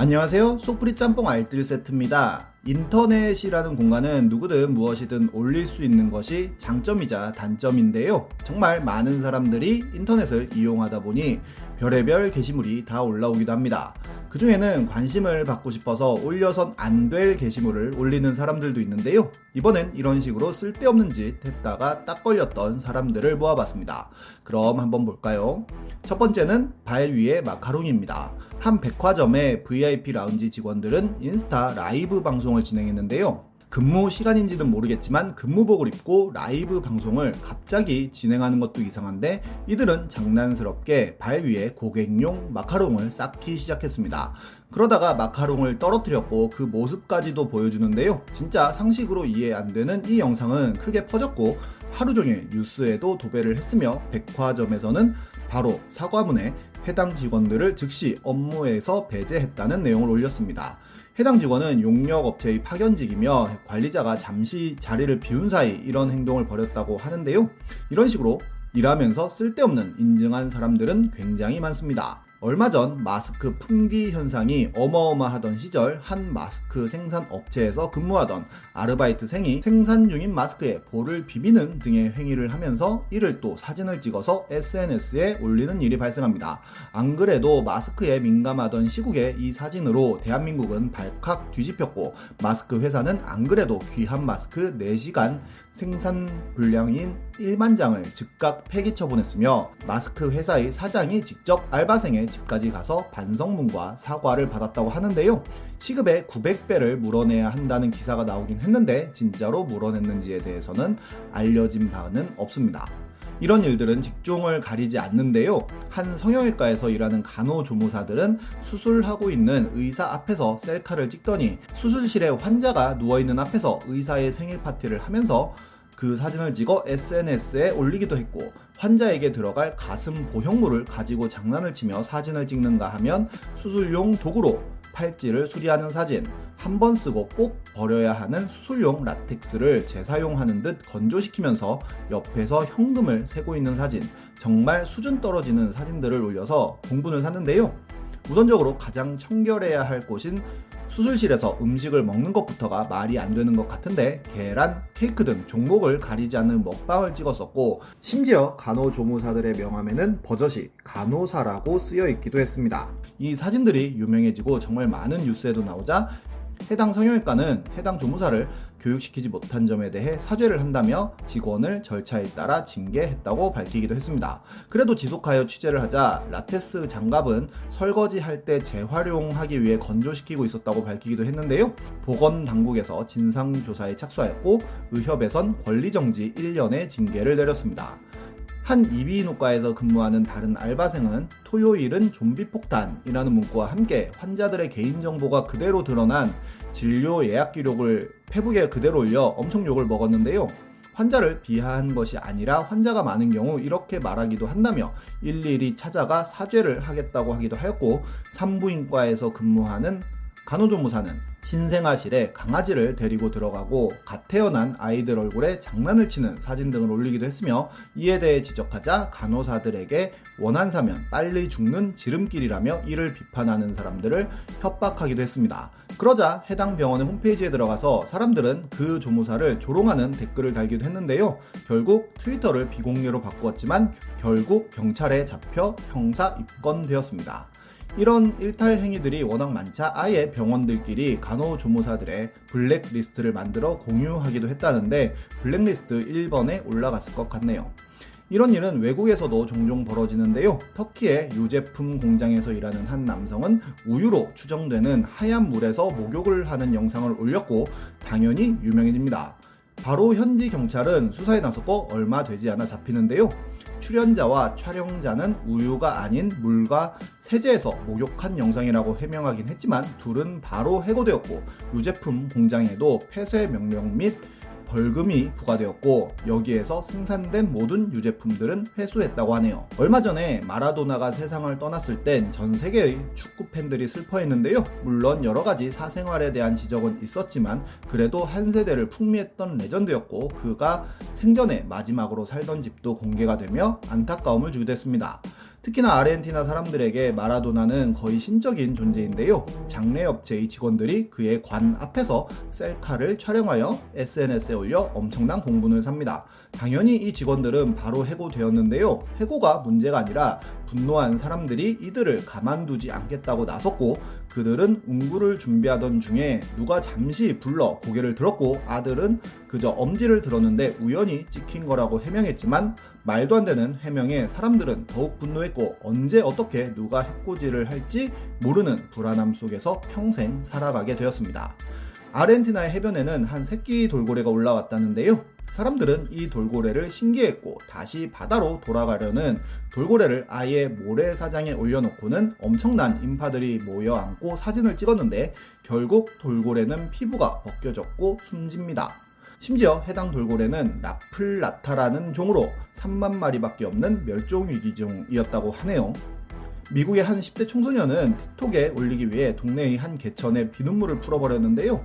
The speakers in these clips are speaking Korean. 안녕하세요, 속풀이 짬뽕 알뜰 세트입니다. 인터넷이라는 공간은 누구든 무엇이든 올릴 수 있는 것이 장점이자 단점인데요, 정말 많은 사람들이 인터넷을 이용하다 보니 별의별 게시물이 다 올라오기도 합니다. 그 중에는 관심을 받고 싶어서 올려선 안 될 게시물을 올리는 사람들도 있는데요, 이번엔 이런 식으로 쓸데없는 짓 했다가 딱 걸렸던 사람들을 모아봤습니다. 그럼 한번 볼까요? 첫 번째는 발 위에 마카롱입니다. 한 백화점의 VIP 라운지 직원들은 인스타 라이브 방송을 진행했는데요, 근무 시간인지는 모르겠지만 근무복을 입고 라이브 방송을 갑자기 진행하는 것도 이상한데, 이들은 장난스럽게 발 위에 고객용 마카롱을 쌓기 시작했습니다. 그러다가 마카롱을 떨어뜨렸고 그 모습까지도 보여주는데요, 진짜 상식으로 이해 안 되는 이 영상은 크게 퍼졌고 하루종일 뉴스에도 도배를 했으며, 백화점에서는 바로 사과문에 해당 직원들을 즉시 업무에서 배제했다는 내용을 올렸습니다. 해당 직원은 용역업체의 파견직이며 관리자가 잠시 자리를 비운 사이 이런 행동을 벌였다고 하는데요, 이런 식으로 일하면서 쓸데없는 인증한 사람들은 굉장히 많습니다. 얼마 전 마스크 품귀 현상이 어마어마하던 시절, 한 마스크 생산 업체에서 근무하던 아르바이트생이 생산 중인 마스크에 볼을 비비는 등의 행위를 하면서 이를 또 사진을 찍어서 SNS에 올리는 일이 발생합니다. 안 그래도 마스크에 민감하던 시국에 이 사진으로 대한민국은 발칵 뒤집혔고, 마스크 회사는 안 그래도 귀한 마스크 4시간 생산 분량인 1만 장을 즉각 폐기 처분했으며, 마스크 회사의 사장이 직접 알바생의 집까지 가서 반성문과 사과를 받았다고 하는데요, 시급의 900배를 물어내야 한다는 기사가 나오긴 했는데 진짜로 물어냈는지에 대해서는 알려진 바는 없습니다. 이런 일들은 직종을 가리지 않는데요, 한 성형외과에서 일하는 간호조무사들은 수술하고 있는 의사 앞에서 셀카를 찍더니, 수술실에 환자가 누워있는 앞에서 의사의 생일 파티를 하면서 그 사진을 찍어 SNS에 올리기도 했고, 환자에게 들어갈 가슴 보형물을 가지고 장난을 치며 사진을 찍는가 하면 수술용 도구로 팔찌를 수리하는 사진, 한 번 쓰고 꼭 버려야 하는 수술용 라텍스를 재사용하는 듯 건조시키면서 옆에서 현금을 세고 있는 사진, 정말 수준 떨어지는 사진들을 올려서 공분을 샀는데요. 우선적으로 가장 청결해야 할 곳인 수술실에서 음식을 먹는 것부터가 말이 안 되는 것 같은데, 계란, 케이크 등 종목을 가리지 않는 먹방을 찍었었고, 심지어 간호조무사들의 명함에는 버젓이 간호사라고 쓰여 있기도 했습니다. 이 사진들이 유명해지고 정말 많은 뉴스에도 나오자 해당 성형외과는 해당 조무사를 교육시키지 못한 점에 대해 사죄를 한다며 직원을 절차에 따라 징계했다고 밝히기도 했습니다. 그래도 지속하여 취재를 하자 라텍스 장갑은 설거지할 때 재활용하기 위해 건조시키고 있었다고 밝히기도 했는데요, 보건당국에서 진상조사에 착수하였고 의협에선 권리정지 1년의 징계를 내렸습니다. 한 이비인후과에서 근무하는 다른 알바생은 토요일은 좀비폭탄이라는 문구와 함께 환자들의 개인정보가 그대로 드러난 진료 예약 기록을 페북에 그대로 올려 엄청 욕을 먹었는데요, 환자를 비하한 것이 아니라 환자가 많은 경우 이렇게 말하기도 한다며 일일이 찾아가 사죄를 하겠다고 하기도 하였고, 산부인과에서 근무하는 간호조무사는 신생아실에 강아지를 데리고 들어가고 갓 태어난 아이들 얼굴에 장난을 치는 사진 등을 올리기도 했으며, 이에 대해 지적하자 간호사들에게 원한사면 빨리 죽는 지름길이라며 이를 비판하는 사람들을 협박하기도 했습니다. 그러자 해당 병원의 홈페이지에 들어가서 사람들은 그 조무사를 조롱하는 댓글을 달기도 했는데요, 결국 트위터를 비공개로 바꾸었지만 결국 경찰에 잡혀 형사 입건되었습니다. 이런 일탈 행위들이 워낙 많자 아예 병원들끼리 간호조무사들의 블랙리스트를 만들어 공유하기도 했다는데, 블랙리스트 1번에 올라갔을 것 같네요. 이런 일은 외국에서도 종종 벌어지는데요, 터키의 유제품 공장에서 일하는 한 남성은 우유로 추정되는 하얀 물에서 목욕을 하는 영상을 올렸고 당연히 유명해집니다. 바로 현지 경찰은 수사에 나섰고 얼마 되지 않아 잡히는데요, 출연자와 촬영자는 우유가 아닌 물과 세제에서 목욕한 영상이라고 해명하긴 했지만 둘은 바로 해고되었고, 유제품 공장에도 폐쇄 명령 및 벌금이 부과되었고, 여기에서 생산된 모든 유제품들은 회수했다고 하네요. 얼마 전에 마라도나가 세상을 떠났을 땐 전 세계의 축구 팬들이 슬퍼했는데요, 물론 여러가지 사생활에 대한 지적은 있었지만 그래도 한 세대를 풍미했던 레전드였고, 그가 생전에 마지막으로 살던 집도 공개가 되며 안타까움을 주게 됐습니다. 특히나 아르헨티나 사람들에게 마라도나는 거의 신적인 존재인데요. 장례업체의 직원들이 그의 관 앞에서 셀카를 촬영하여 SNS에 올려 엄청난 공분을 삽니다. 당연히 이 직원들은 바로 해고되었는데요. 해고가 문제가 아니라 분노한 사람들이 이들을 가만두지 않겠다고 나섰고, 그들은 웅구를 준비하던 중에 누가 잠시 불러 고개를 들었고 아들은 그저 엄지를 들었는데 우연히 찍힌 거라고 해명했지만, 말도 안 되는 해명에 사람들은 더욱 분노했고 언제 어떻게 누가 해코지를 할지 모르는 불안함 속에서 평생 살아가게 되었습니다. 아르헨티나의 해변에는 한 새끼 돌고래가 올라왔다는데요. 사람들은 이 돌고래를 신기했고 다시 바다로 돌아가려는 돌고래를 아예 모래사장에 올려놓고는 엄청난 인파들이 모여 앉고 사진을 찍었는데 결국 돌고래는 피부가 벗겨졌고 숨집니다. 심지어 해당 돌고래는 라플라타라는 종으로 3만 마리밖에 없는 멸종위기종이었다고 하네요. 미국의 한 10대 청소년은 틱톡에 올리기 위해 동네의 한 개천에 비눗물을 풀어버렸는데요.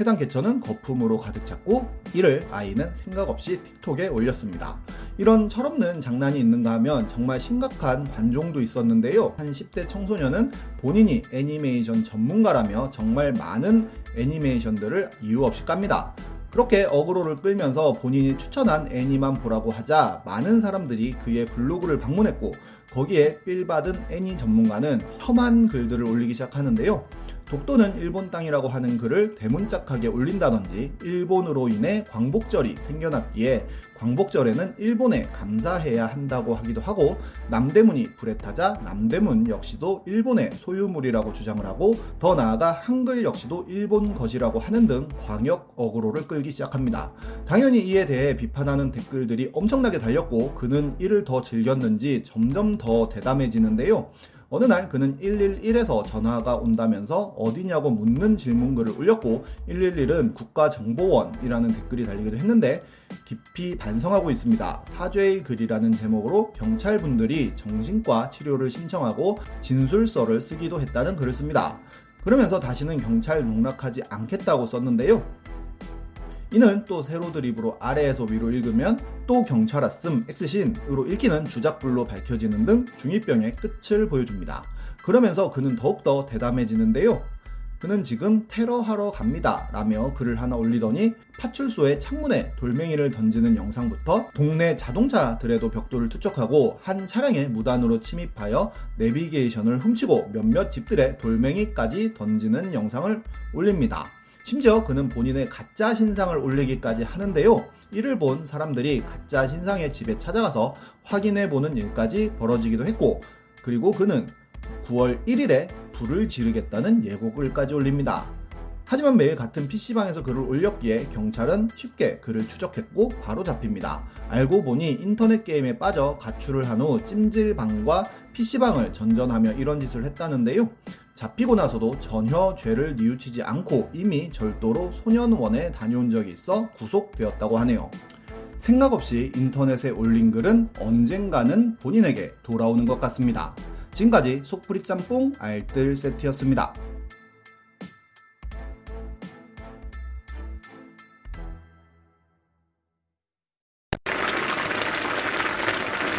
해당 개천은 거품으로 가득 찼고 이를 아이는 생각 없이 틱톡에 올렸습니다. 이런 철없는 장난이 있는가 하면 정말 심각한 관종도 있었는데요. 한 10대 청소년은 본인이 애니메이션 전문가라며 정말 많은 애니메이션들을 이유 없이 깝니다. 그렇게 어그로를 끌면서 본인이 추천한 애니만 보라고 하자 많은 사람들이 그의 블로그를 방문했고 거기에 삘받은 애니 전문가는 험한 글들을 올리기 시작하는데요. 독도는 일본 땅이라고 하는 글을 대문짝하게 올린다든지 일본으로 인해 광복절이 생겨났기에 광복절에는 일본에 감사해야 한다고 하기도 하고, 남대문이 불에 타자 남대문 역시도 일본의 소유물이라고 주장을 하고, 더 나아가 한글 역시도 일본 것이라고 하는 등 광역 어그로를 끌기 시작합니다. 당연히 이에 대해 비판하는 댓글들이 엄청나게 달렸고 그는 이를 더 즐겼는지 점점 더 대담해지는데요. 어느 날 그는 111에서 전화가 온다면서 어디냐고 묻는 질문글을 올렸고 111은 국가정보원이라는 댓글이 달리기도 했는데 깊이 반성하고 있습니다. 사죄의 글이라는 제목으로 경찰분들이 정신과 치료를 신청하고 진술서를 쓰기도 했다는 글을 씁니다. 그러면서 다시는 경찰 농락하지 않겠다고 썼는데요. 이는 또 세로 드립으로 아래에서 위로 읽으면 또 경찰 왔음 X신으로 읽히는 주작불로 밝혀지는 등 중이병의 끝을 보여줍니다. 그러면서 그는 더욱더 대담해지는데요. 그는 지금 테러하러 갑니다 라며 글을 하나 올리더니 파출소의 창문에 돌멩이를 던지는 영상부터 동네 자동차들에도 벽돌을 투척하고 한 차량에 무단으로 침입하여 내비게이션을 훔치고 몇몇 집들에 돌멩이까지 던지는 영상을 올립니다. 심지어 그는 본인의 가짜 신상을 올리기까지 하는데요. 이를 본 사람들이 가짜 신상의 집에 찾아가서 확인해보는 일까지 벌어지기도 했고, 그리고 그는 9월 1일에 불을 지르겠다는 예고글까지 올립니다. 하지만 매일 같은 PC방에서 글을 올렸기에 경찰은 쉽게 그를 추적했고 바로 잡힙니다. 알고 보니 인터넷 게임에 빠져 가출을 한 후 찜질방과 PC방을 전전하며 이런 짓을 했다는데요. 잡히고 나서도 전혀 죄를 뉘우치지 않고 이미 절도로 소년원에 다녀온 적이 있어 구속되었다고 하네요. 생각 없이 인터넷에 올린 글은 언젠가는 본인에게 돌아오는 것 같습니다. 지금까지 속풀이 짬뽕 알뜰 세트였습니다.